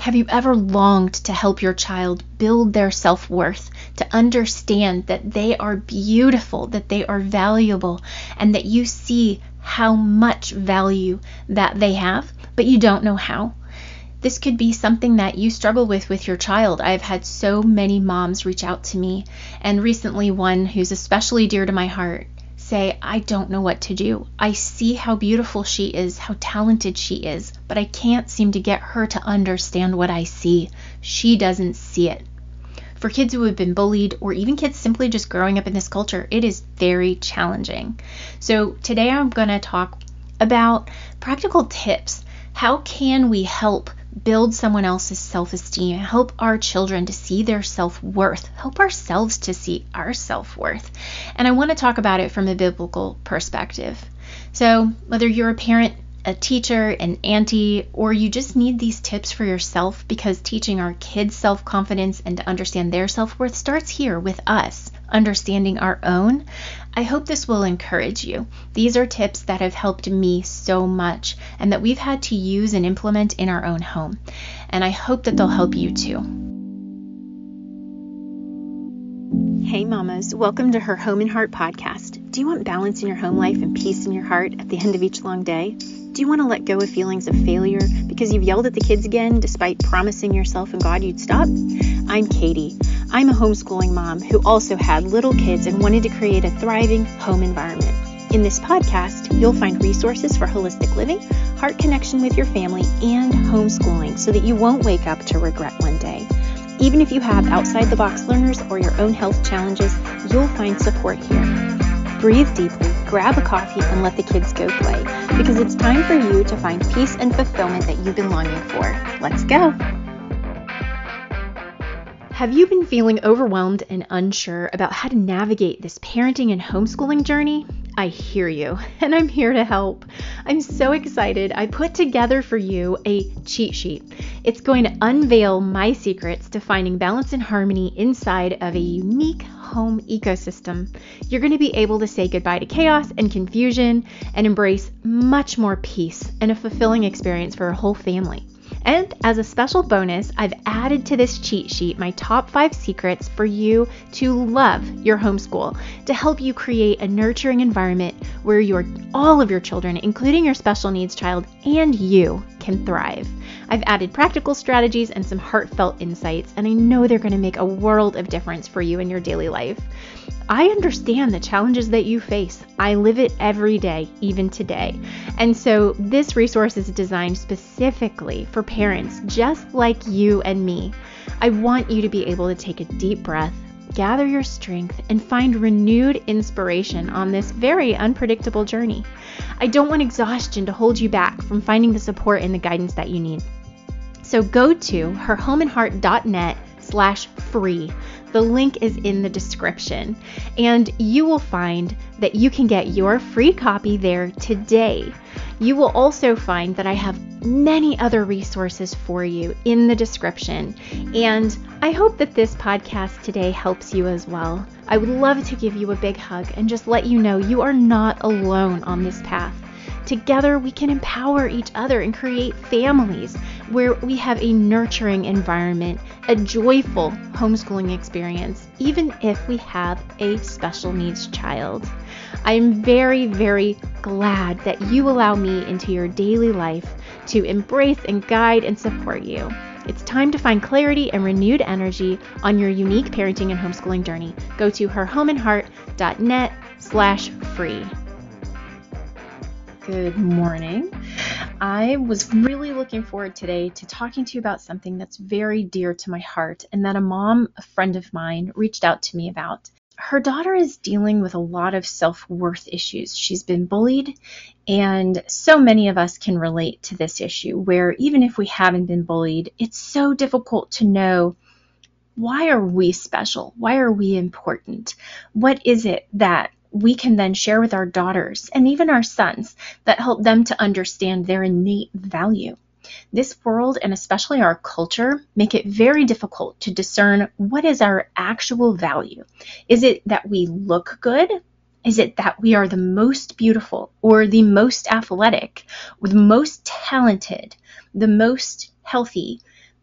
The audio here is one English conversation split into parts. Have you ever longed to help your child build their self-worth, to understand that they are beautiful, that they are valuable, and that you see how much value that they have, but you don't know how? This could be something that you struggle with your child. I've had so many moms reach out to me, and recently one who's especially dear to my heart say, I don't know what to do. I see how beautiful she is, how talented she is, but I can't seem to get her to understand what I see. She doesn't see it. For kids who have been bullied, or even kids simply just growing up in this culture, it is very challenging. So today I'm going to talk about practical tips. How can we help build someone else's self-esteem, help our children to see their self-worth, help ourselves to see our self-worth? And I want to talk about it from a biblical perspective. So whether you're a parent, a teacher, an auntie, or you just need these tips for yourself, because teaching our kids self-confidence and to understand their self-worth starts here with us, understanding our own, I hope this will encourage you. These are tips that have helped me so much and that we've had to use and implement in our own home. And I hope that they'll help you too. Hey mamas, welcome to Her Home and Heart Podcast. Do you want balance in your home life and peace in your heart at the end of each long day? Do you want to let go of feelings of failure because you've yelled at the kids again despite promising yourself and God you'd stop? I'm Katie. I'm a homeschooling mom who also had little kids and wanted to create a thriving home environment. In this podcast, you'll find resources for holistic living, heart connection with your family, and homeschooling so that you won't wake up to regret one day. Even if you have outside-the-box learners or your own health challenges, you'll find support here. Breathe deeply, grab a coffee, and let the kids go play, because it's time for you to find peace and fulfillment that you've been longing for. Let's go! Have you been feeling overwhelmed and unsure about how to navigate this parenting and homeschooling journey? I hear you, and I'm here to help. I'm so excited. I put together for you a cheat sheet. It's going to unveil my secrets to finding balance and harmony inside of a unique home ecosystem. You're going to be able to say goodbye to chaos and confusion and embrace much more peace and a fulfilling experience for a whole family. And as a special bonus, I've added to this cheat sheet my top 5 secrets for you to love your homeschool, to help you create a nurturing environment where all of your children, including your special needs child and you, can thrive. I've added practical strategies and some heartfelt insights, and I know they're going to make a world of difference for you in your daily life. I understand the challenges that you face. I live it every day, even today. And so this resource is designed specifically for parents just like you and me. I want you to be able to take a deep breath, gather your strength, and find renewed inspiration on this very unpredictable journey. I don't want exhaustion to hold you back from finding the support and the guidance that you need. So go to herhomeandheart.net/free. The link is in the description, and you will find that you can get your free copy there today. You will also find that I have many other resources for you in the description, and I hope that this podcast today helps you as well. I would love to give you a big hug and just let you know you are not alone on this path. Together, we can empower each other and create families where we have a nurturing environment, a joyful homeschooling experience, even if we have a special needs child. I'm very, very glad that you allow me into your daily life to embrace and guide and support you. It's time to find clarity and renewed energy on your unique parenting and homeschooling journey. Go to herhomeandheart.net/free. Good morning. I was really looking forward today to talking to you about something that's very dear to my heart and that a mom, a friend of mine, reached out to me about. Her daughter is dealing with a lot of self-worth issues. She's been bullied, and so many of us can relate to this issue where even if we haven't been bullied, it's so difficult to know, why are we special? Why are we important? What is it that we can then share with our daughters and even our sons that help them to understand their innate value? This world, and especially our culture, make it very difficult to discern what is our actual value. Is it that we look good? Is it that we are the most beautiful or the most athletic, or the most talented, the most healthy,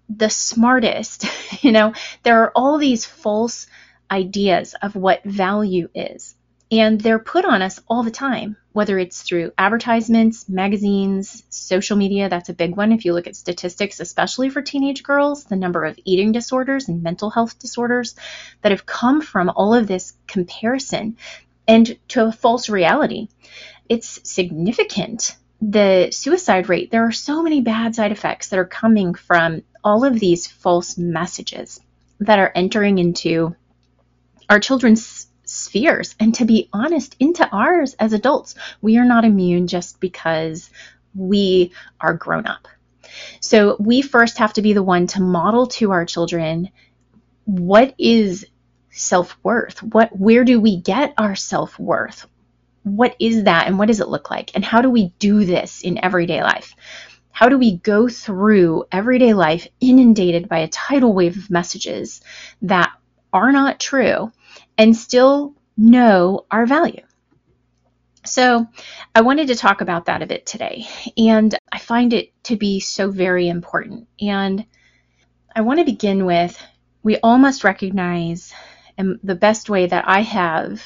the smartest. You know, there are all these false ideas of what value is, and they're put on us all the time, whether it's through advertisements, magazines, social media. That's a big one. If you look at statistics, especially for teenage girls, the number of eating disorders and mental health disorders that have come from all of this comparison and to a false reality, it's significant. The suicide rate, there are so many bad side effects that are coming from all of these false messages that are entering into our children's spheres, and to be honest, into ours as adults. We are not immune just because we are grown up. So we first have to be the one to model to our children what is self-worth, where do we get our self-worth? What is that and what does it look like? And how do we do this in everyday life? How do we go through everyday life inundated by a tidal wave of messages that are not true and still know our value? So I wanted to talk about that a bit today, and I find it to be so very important. And I want to begin with, we all must recognize, and the best way that I have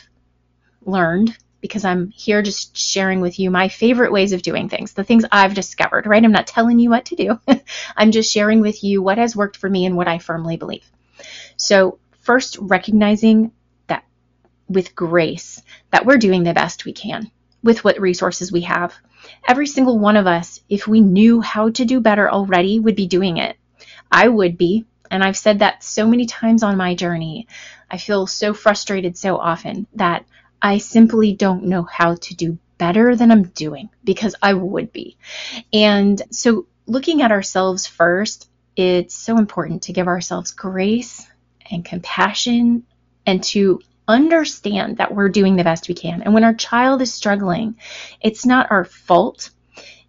learned, because I'm here just sharing with you my favorite ways of doing things, the things I've discovered, right? I'm not telling you what to do. I'm just sharing with you what has worked for me and what I firmly believe. So first, recognizing that with grace, that we're doing the best we can with what resources we have. Every single one of us, if we knew how to do better already, would be doing it. I would be. And I've said that so many times on my journey. I feel so frustrated so often that I simply don't know how to do better than I'm doing, because I would be. And so looking at ourselves first, it's so important to give ourselves grace and compassion and to understand that we're doing the best we can. And when our child is struggling, it's not our fault,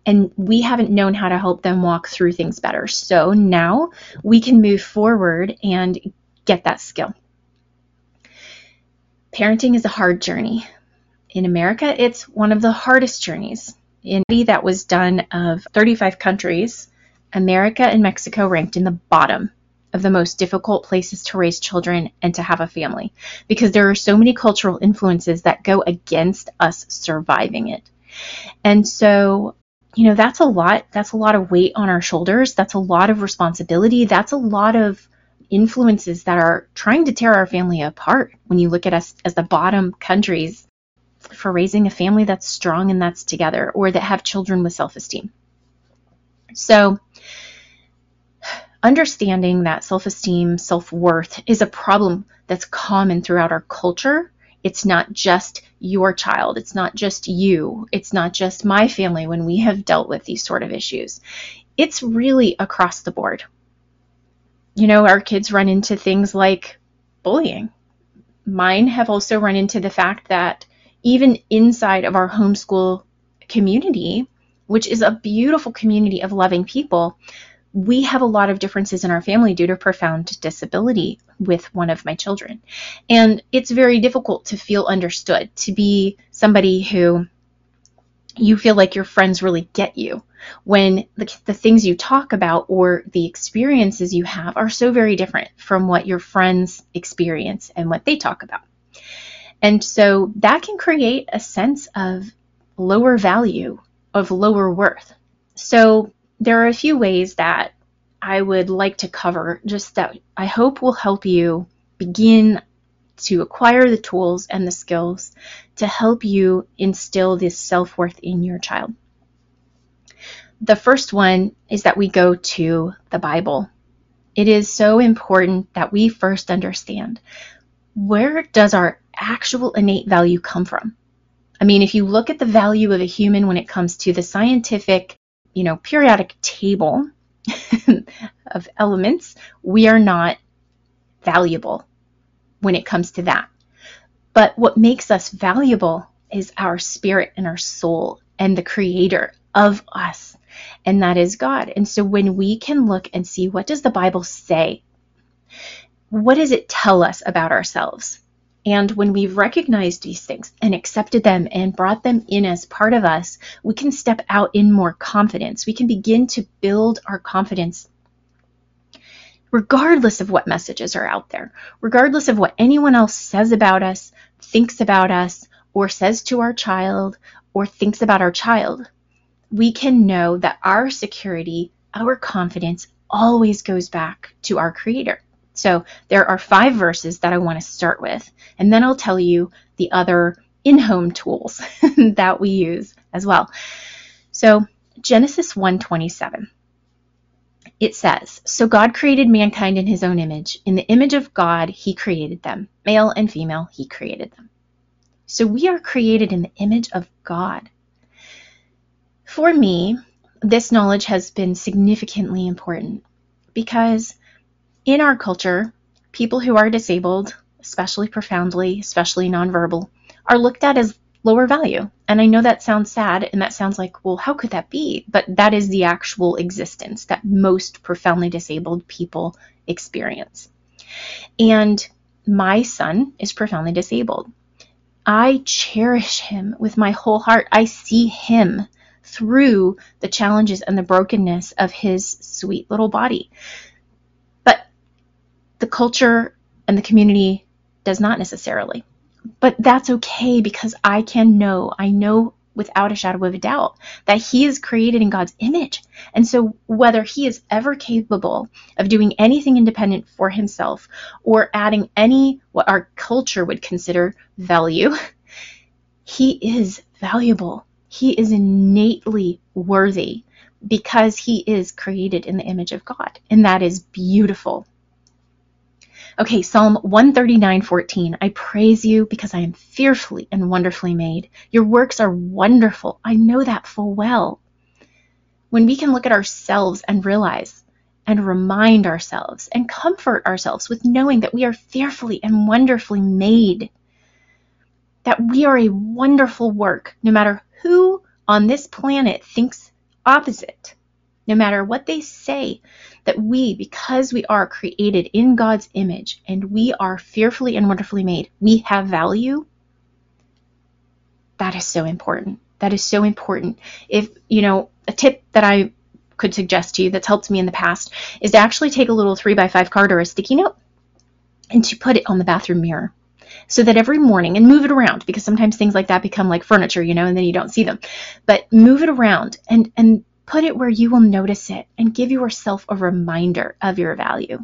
and we haven't known how to help them walk through things better. So now we can move forward and get that skill. Parenting is a hard journey. In America, it's one of the hardest journeys. In a study that was done of 35 countries, America and Mexico ranked in the bottom of the most difficult places to raise children and to have a family, because there are so many cultural influences that go against us surviving it. And so, you know, that's a lot. That's a lot of weight on our shoulders. That's a lot of responsibility. That's a lot of influences that are trying to tear our family apart. When you look at us as the bottom countries for raising a family that's strong and that's together, or that have children with self-esteem. So understanding that self-esteem, self-worth is a problem that's common throughout our culture. It's not just your child. It's not just you. It's not just my family when we have dealt with these sort of issues. It's really across the board. You know, our kids run into things like bullying. Mine have also run into the fact that even inside of our homeschool community, which is a beautiful community of loving people, we have a lot of differences in our family due to profound disability with one of my children. And it's very difficult to feel understood, to be somebody who you feel like your friends really get you, when the things you talk about or the experiences you have are so very different from what your friends experience and what they talk about. And so that can create a sense of lower value, of lower worth. So there are a few ways that I would like to cover, just that I hope will help you begin to acquire the tools and the skills to help you instill this self-worth in your child. The first one is that we go to the Bible. It is so important that we first understand, where does our actual innate value come from? I mean, if you look at the value of a human when it comes to the scientific, you know, periodic table of elements, we are not valuable when it comes to that. But what makes us valuable is our spirit and our soul and the creator of us. And that is God. And so when we can look and see, what does the Bible say? What does it tell us about ourselves? And when we've recognized these things and accepted them and brought them in as part of us, we can step out in more confidence. We can begin to build our confidence regardless of what messages are out there, regardless of what anyone else says about us, thinks about us, or says to our child, or thinks about our child. We can know that our security, our confidence, always goes back to our Creator. So there are 5 verses that I want to start with, and then I'll tell you the other in-home tools that we use as well. So Genesis 1:27, it says, "So God created mankind in his own image. In the image of God, he created them. Male and female, he created them." So we are created in the image of God. For me, this knowledge has been significantly important because in our culture, people who are disabled, especially profoundly, especially nonverbal, are looked at as lower value. And I know that sounds sad, and that sounds like, well, how could that be? But that is the actual existence that most profoundly disabled people experience. And my son is profoundly disabled. I cherish him with my whole heart. I see him through the challenges and the brokenness of his sweet little body. But the culture and the community does not necessarily. But that's okay, because I know without a shadow of a doubt that he is created in God's image. And so whether he is ever capable of doing anything independent for himself or adding any what our culture would consider value, he is valuable. He is innately worthy because he is created in the image of God. And that is beautiful. Okay, Psalm 139:14. "I praise you because I am fearfully and wonderfully made. Your works are wonderful. I know that full well." When we can look at ourselves and realize and remind ourselves and comfort ourselves with knowing that we are fearfully and wonderfully made, that we are a wonderful work, no matter who on this planet thinks opposite, no matter what they say, that we, because we are created in God's image and we are fearfully and wonderfully made, we have value. That is so important. That is so important. If, a tip that I could suggest to you that's helped me in the past is to actually take a little 3x5 card or a sticky note and to put it on the bathroom mirror so that every morning, and move it around, because sometimes things like that become like furniture, and then you don't see them, but move it around and put it where you will notice it and give yourself a reminder of your value.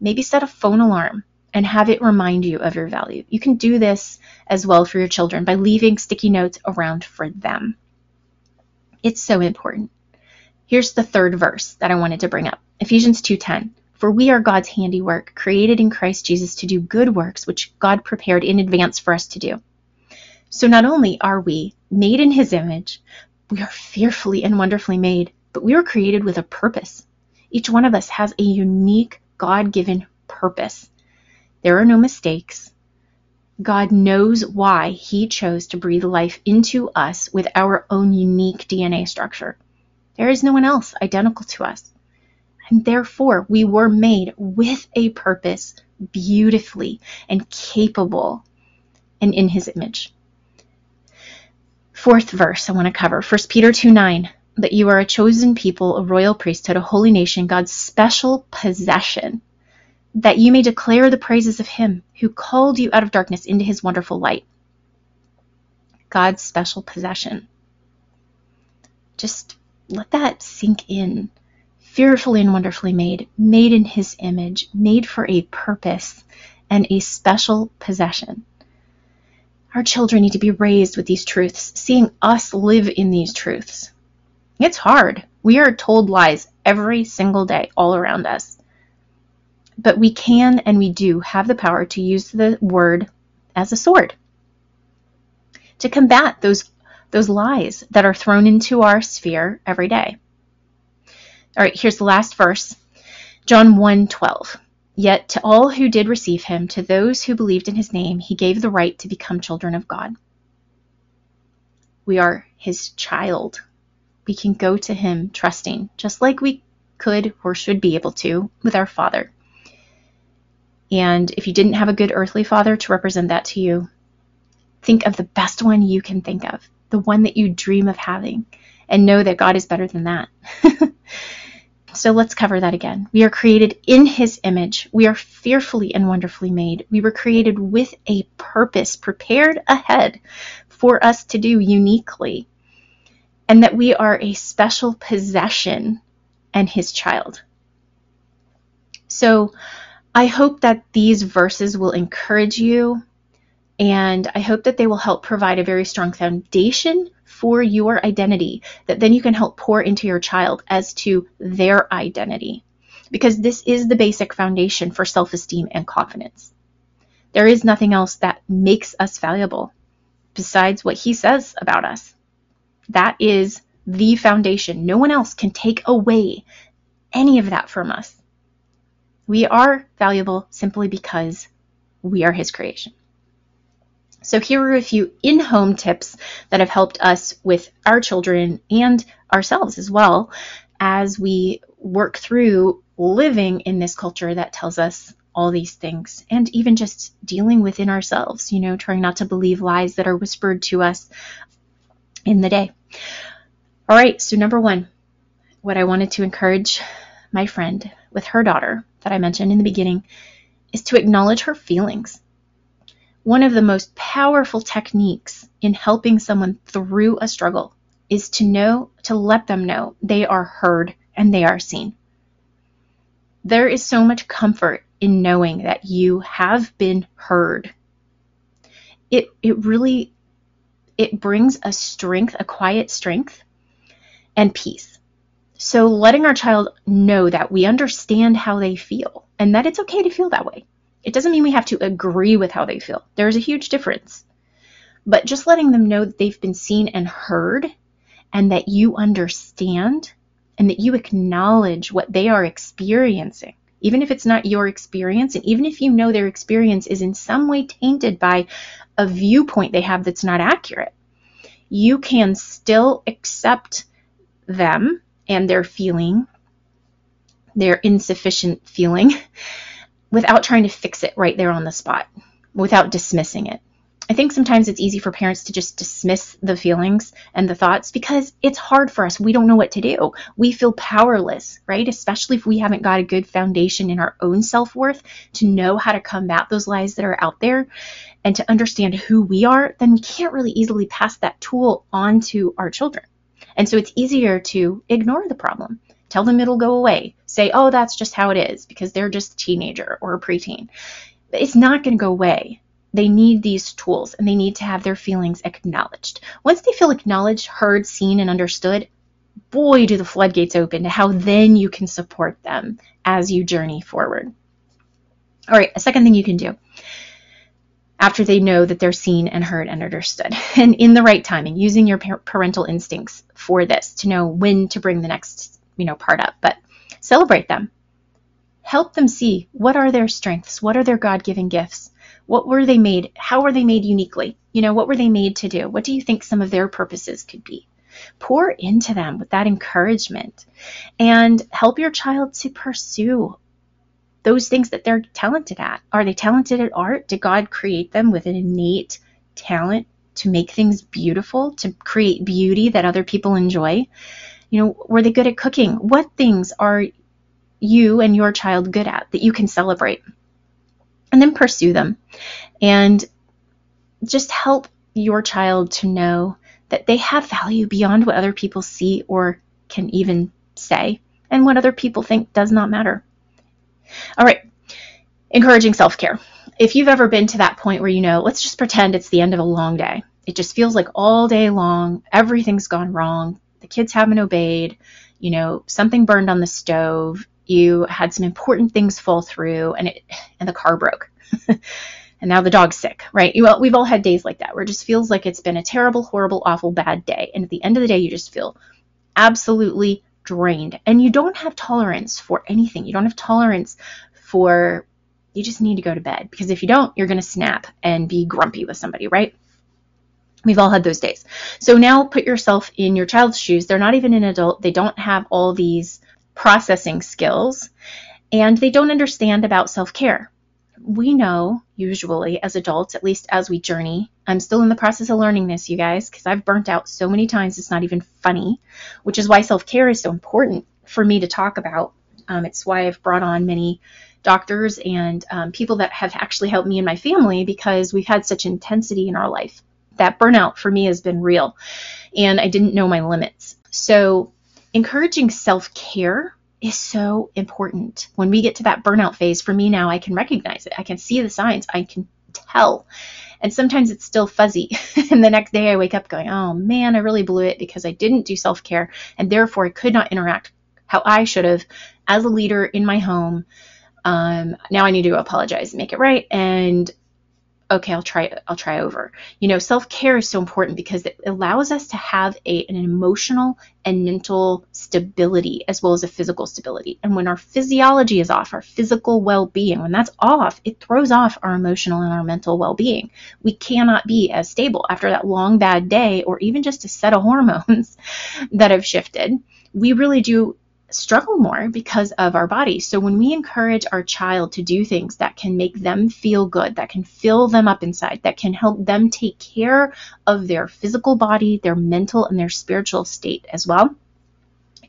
Maybe set a phone alarm and have it remind you of your value. You can do this as well for your children by leaving sticky notes around for them. It's so important. Here's the 3rd verse that I wanted to bring up. Ephesians 2:10. "For we are God's handiwork, created in Christ Jesus to do good works, which God prepared in advance for us to do." So not only are we made in his image, we are fearfully and wonderfully made, but we were created with a purpose. Each one of us has a unique God-given purpose. There are no mistakes. God knows why he chose to breathe life into us with our own unique DNA structure. There is no one else identical to us. And therefore, we were made with a purpose, beautifully and capable and in his image. 4th verse I want to cover, 1 Peter 2:9, "that you are a chosen people, a royal priesthood, a holy nation, God's special possession, that you may declare the praises of him who called you out of darkness into his wonderful light." God's special possession. Just let that sink in. Fearfully and wonderfully made, made in his image, made for a purpose and a special possession. Our children need to be raised with these truths, seeing us live in these truths. It's hard. We are told lies every single day all around us. But we can and we do have the power to use the word as a sword to combat those lies that are thrown into our sphere every day. All right, here's the last verse, John 1:12. "Yet to all who did receive him, to those who believed in his name, he gave the right to become children of God." We are his child. We can go to him trusting, just like we could or should be able to with our father. And if you didn't have a good earthly father to represent that to you, think of the best one you can think of, the one that you dream of having, and know that God is better than that. So let's cover that again. We are created in His image. We are fearfully and wonderfully made. We were created with a purpose prepared ahead for us to do uniquely, and that we are a special possession and His child. So I hope that these verses will encourage you, and I hope that they will help provide a very strong foundation for your identity that then you can help pour into your child as to their identity, because this is the basic foundation for self-esteem and confidence. There is nothing else that makes us valuable besides what He says about us. That is the foundation. No one else can take away any of that from us. We are valuable simply because we are His creation. So here are a few in-home tips that have helped us with our children and ourselves as well as we work through living in this culture that tells us all these things, and even just dealing within ourselves, trying not to believe lies that are whispered to us in the day. All right, so number one, what I wanted to encourage my friend with her daughter that I mentioned in the beginning is to acknowledge her feelings. One of the most powerful techniques in helping someone through a struggle is to let them know they are heard and they are seen. There is so much comfort in knowing that you have been heard. It brings a strength, a quiet strength and peace. So letting our child know that we understand how they feel and that it's okay to feel that way. It doesn't mean we have to agree with how they feel. There's a huge difference. But just letting them know that they've been seen and heard, and that you understand, and that you acknowledge what they are experiencing, even if it's not your experience, and even if you know their experience is in some way tainted by a viewpoint they have that's not accurate, you can still accept them and their feeling, their insufficient feeling, without trying to fix it right there on the spot, without dismissing it. I think sometimes it's easy for parents to just dismiss the feelings and the thoughts because it's hard for us. We don't know what to do. We feel powerless, right? Especially if we haven't got a good foundation in our own self-worth to know how to combat those lies that are out there and to understand who we are, then we can't really easily pass that tool on to our children. And so it's easier to ignore the problem. Tell them it'll go away. Say, oh, that's just how it is because they're just a teenager or a preteen. It's not going to go away. They need these tools and they need to have their feelings acknowledged. Once they feel acknowledged, heard, seen, and understood, boy, do the floodgates open to how then you can support them as you journey forward. All right, a second thing you can do after they know that they're seen and heard and understood, and in the right timing, using your parental instincts for this to know when to bring the next part up, but celebrate them. Help them see what are their strengths, what are their God-given gifts, what were they made, how were they made uniquely, what were they made to do, what do you think some of their purposes could be. Pour into them with that encouragement and help your child to pursue those things that they're talented at. Are they talented at art? Did God create them with an innate talent to make things beautiful, to create beauty that other people enjoy? Were they good at cooking? What things are you and your child good at that you can celebrate? And then pursue them. And just help your child to know that they have value beyond what other people see or can even say, and what other people think does not matter. All right, encouraging self-care. If you've ever been to that point where let's just pretend it's the end of a long day. It just feels like all day long, everything's gone wrong. The kids haven't obeyed, something burned on the stove, you had some important things fall through, and the car broke. And now the dog's sick, right? Well, we've all had days like that where it just feels like it's been a terrible, horrible, awful, bad day. And at the end of the day, you just feel absolutely drained. And you don't have tolerance for anything. You don't have tolerance for, you just need to go to bed. Because if you don't, you're going to snap and be grumpy with somebody, right? We've all had those days. So now put yourself in your child's shoes. They're not even an adult. They don't have all these processing skills, and they don't understand about self-care. We know, usually, as adults, at least as we journey, I'm still in the process of learning this, you guys, because I've burnt out so many times it's not even funny, which is why self-care is so important for me to talk about. It's why I've brought on many doctors and people that have actually helped me and my family, because we've had such intensity in our life. That burnout for me has been real, and I didn't know my limits. So encouraging self-care is so important. When we get to that burnout phase, for me now, I can recognize it. I can see the signs. I can tell. And sometimes it's still fuzzy. And the next day I wake up going, oh man, I really blew it because I didn't do self-care, and therefore I could not interact how I should have as a leader in my home. Now I need to apologize and make it right. And okay, I'll try over. You know, self-care is so important because it allows us to have an emotional and mental stability as well as a physical stability. And when our physiology is off, our physical well-being, when that's off, it throws off our emotional and our mental well-being. We cannot be as stable after that long bad day, or even just a set of hormones that have shifted. We really do struggle more because of our body. So when we encourage our child to do things that can make them feel good, that can fill them up inside, that can help them take care of their physical body, their mental, and their spiritual state as well,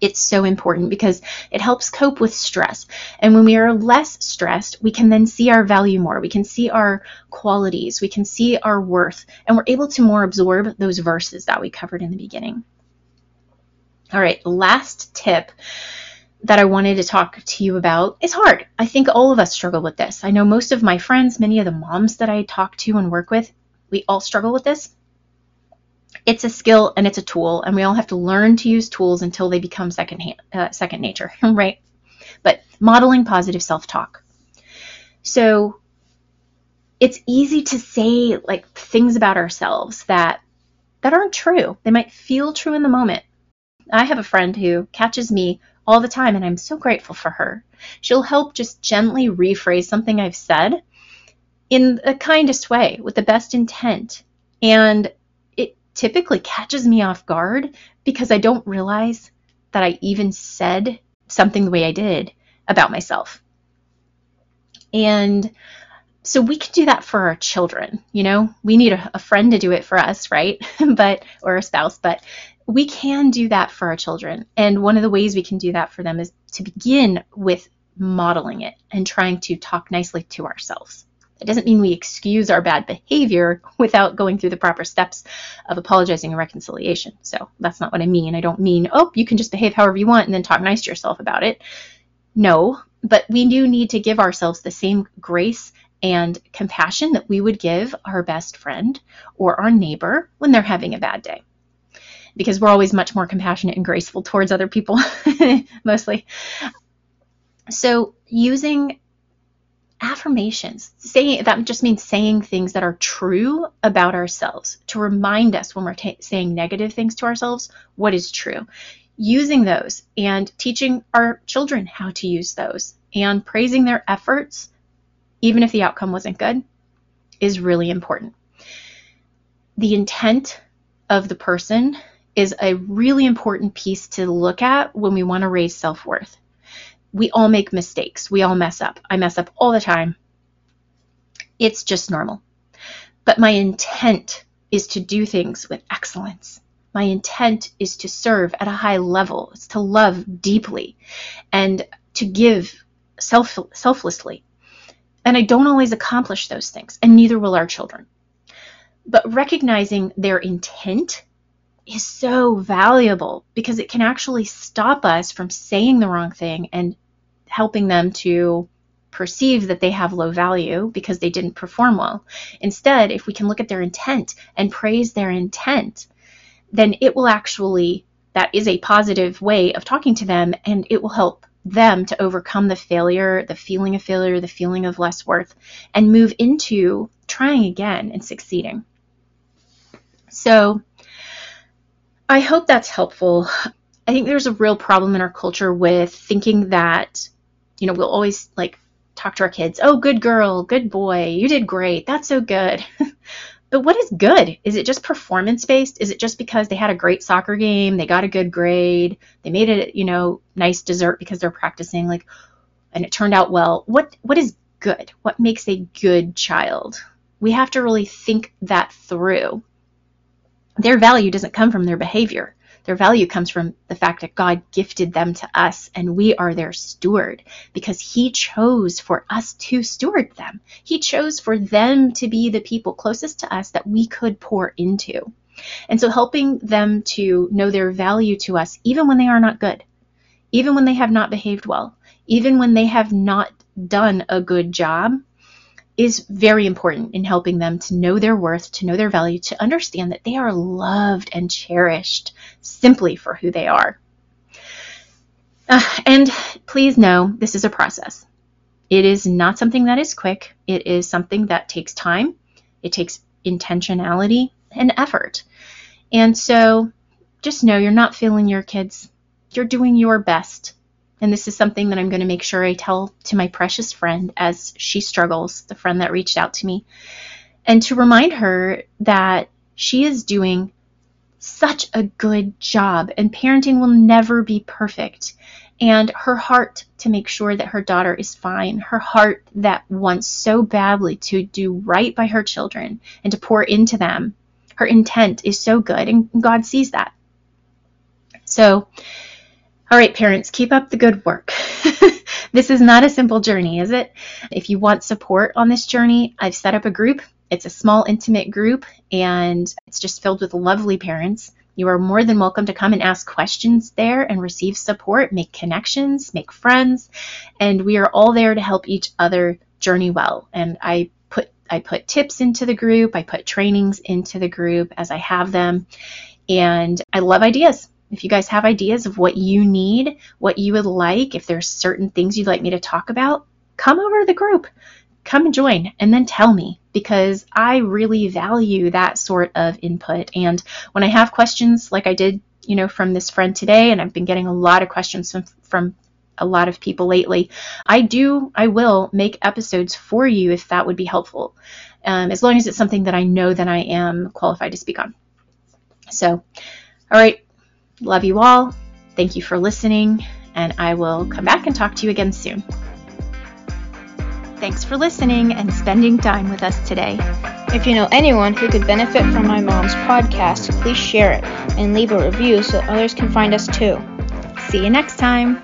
it's so important because it helps cope with stress. And when we are less stressed, we can then see our value more. We can see our qualities. We can see our worth. And we're able to more absorb those verses that we covered in the beginning. All right, last tip that I wanted to talk to you about is hard. I think all of us struggle with this. I know most of my friends, many of the moms that I talk to and work with, we all struggle with this. It's a skill and it's a tool, and we all have to learn to use tools until they become second nature, right? But modeling positive self-talk. So it's easy to say like things about ourselves that aren't true. They might feel true in the moment. I have a friend who catches me all the time, and I'm so grateful for her. She'll help just gently rephrase something I've said in the kindest way, with the best intent. And it typically catches me off guard because I don't realize that I even said something the way I did about myself. And so we can do that for our children. You know, we need a friend to do it for us, right? Or a spouse, but we can do that for our children. And one of the ways we can do that for them is to begin with modeling it and trying to talk nicely to ourselves. It doesn't mean we excuse our bad behavior without going through the proper steps of apologizing and reconciliation. So that's not what I mean. I don't mean, oh, you can just behave however you want and then talk nice to yourself about it. No, but we do need to give ourselves the same grace and compassion that we would give our best friend or our neighbor when they're having a bad day, because we're always much more compassionate and graceful towards other people, mostly. So using affirmations, saying that just means saying things that are true about ourselves to remind us when we're saying negative things to ourselves what is true. Using those and teaching our children how to use those and praising their efforts, even if the outcome wasn't good, is really important. The intent of the person is a really important piece to look at when we want to raise self-worth. We all make mistakes. We all mess up. I mess up all the time. It's just normal. But my intent is to do things with excellence. My intent is to serve at a high level. It's to love deeply and to give selflessly. And I don't always accomplish those things, and neither will our children. But recognizing their intent is so valuable because it can actually stop us from saying the wrong thing and helping them to perceive that they have low value because they didn't perform well. Instead, if we can look at their intent and praise their intent, then it will actually, that is a positive way of talking to them, and it will help them to overcome the failure, the feeling of failure, the feeling of less worth, and move into trying again and succeeding. So I hope that's helpful. I think there's a real problem in our culture with thinking that, you know, we'll always like talk to our kids, oh, good girl, good boy, you did great, that's so good. But what is good? Is it just performance-based? Is it just because they had a great soccer game, they got a good grade, they made it, you know, nice dessert because they're practicing, like, and it turned out well? What is good? What makes a good child? We have to really think that through. Their value doesn't come from their behavior. Their value comes from the fact that God gifted them to us, and we are their steward because he chose for us to steward them. He chose for them to be the people closest to us that we could pour into. And so helping them to know their value to us, even when they are not good, even when they have not behaved well, even when they have not done a good job, is very important in helping them to know their worth, to know their value, to understand that they are loved and cherished simply for who they are. And please know this is a process. It is not something that is quick. It is something that takes time. It takes intentionality and effort. And so just know you're not failing your kids. You're doing your best. And this is something that I'm going to make sure I tell to my precious friend as she struggles, the friend that reached out to me, and to remind her that she is doing such a good job, and parenting will never be perfect. And her heart to make sure that her daughter is fine, her heart that wants so badly to do right by her children and to pour into them, her intent is so good, and God sees that. So, all right, parents, keep up the good work. This is not a simple journey, is it? If you want support on this journey, I've set up a group. It's a small, intimate group, and it's just filled with lovely parents. You are more than welcome to come and ask questions there and receive support, make connections, make friends, and we are all there to help each other journey well. And I put tips into the group. I put trainings into the group as I have them, and I love ideas. If you guys have ideas of what you need, what you would like, if there's certain things you'd like me to talk about, come over to the group, come and join, and then tell me, because I really value that sort of input. And when I have questions like I did, from this friend today, and I've been getting a lot of questions from a lot of people lately, I will make episodes for you if that would be helpful, as long as it's something that I know that I am qualified to speak on. So, all right. Love you all. Thank you for listening, and I will come back and talk to you again soon. Thanks for listening and spending time with us today. If you know anyone who could benefit from my mom's podcast, please share it and leave a review so others can find us too. See you next time.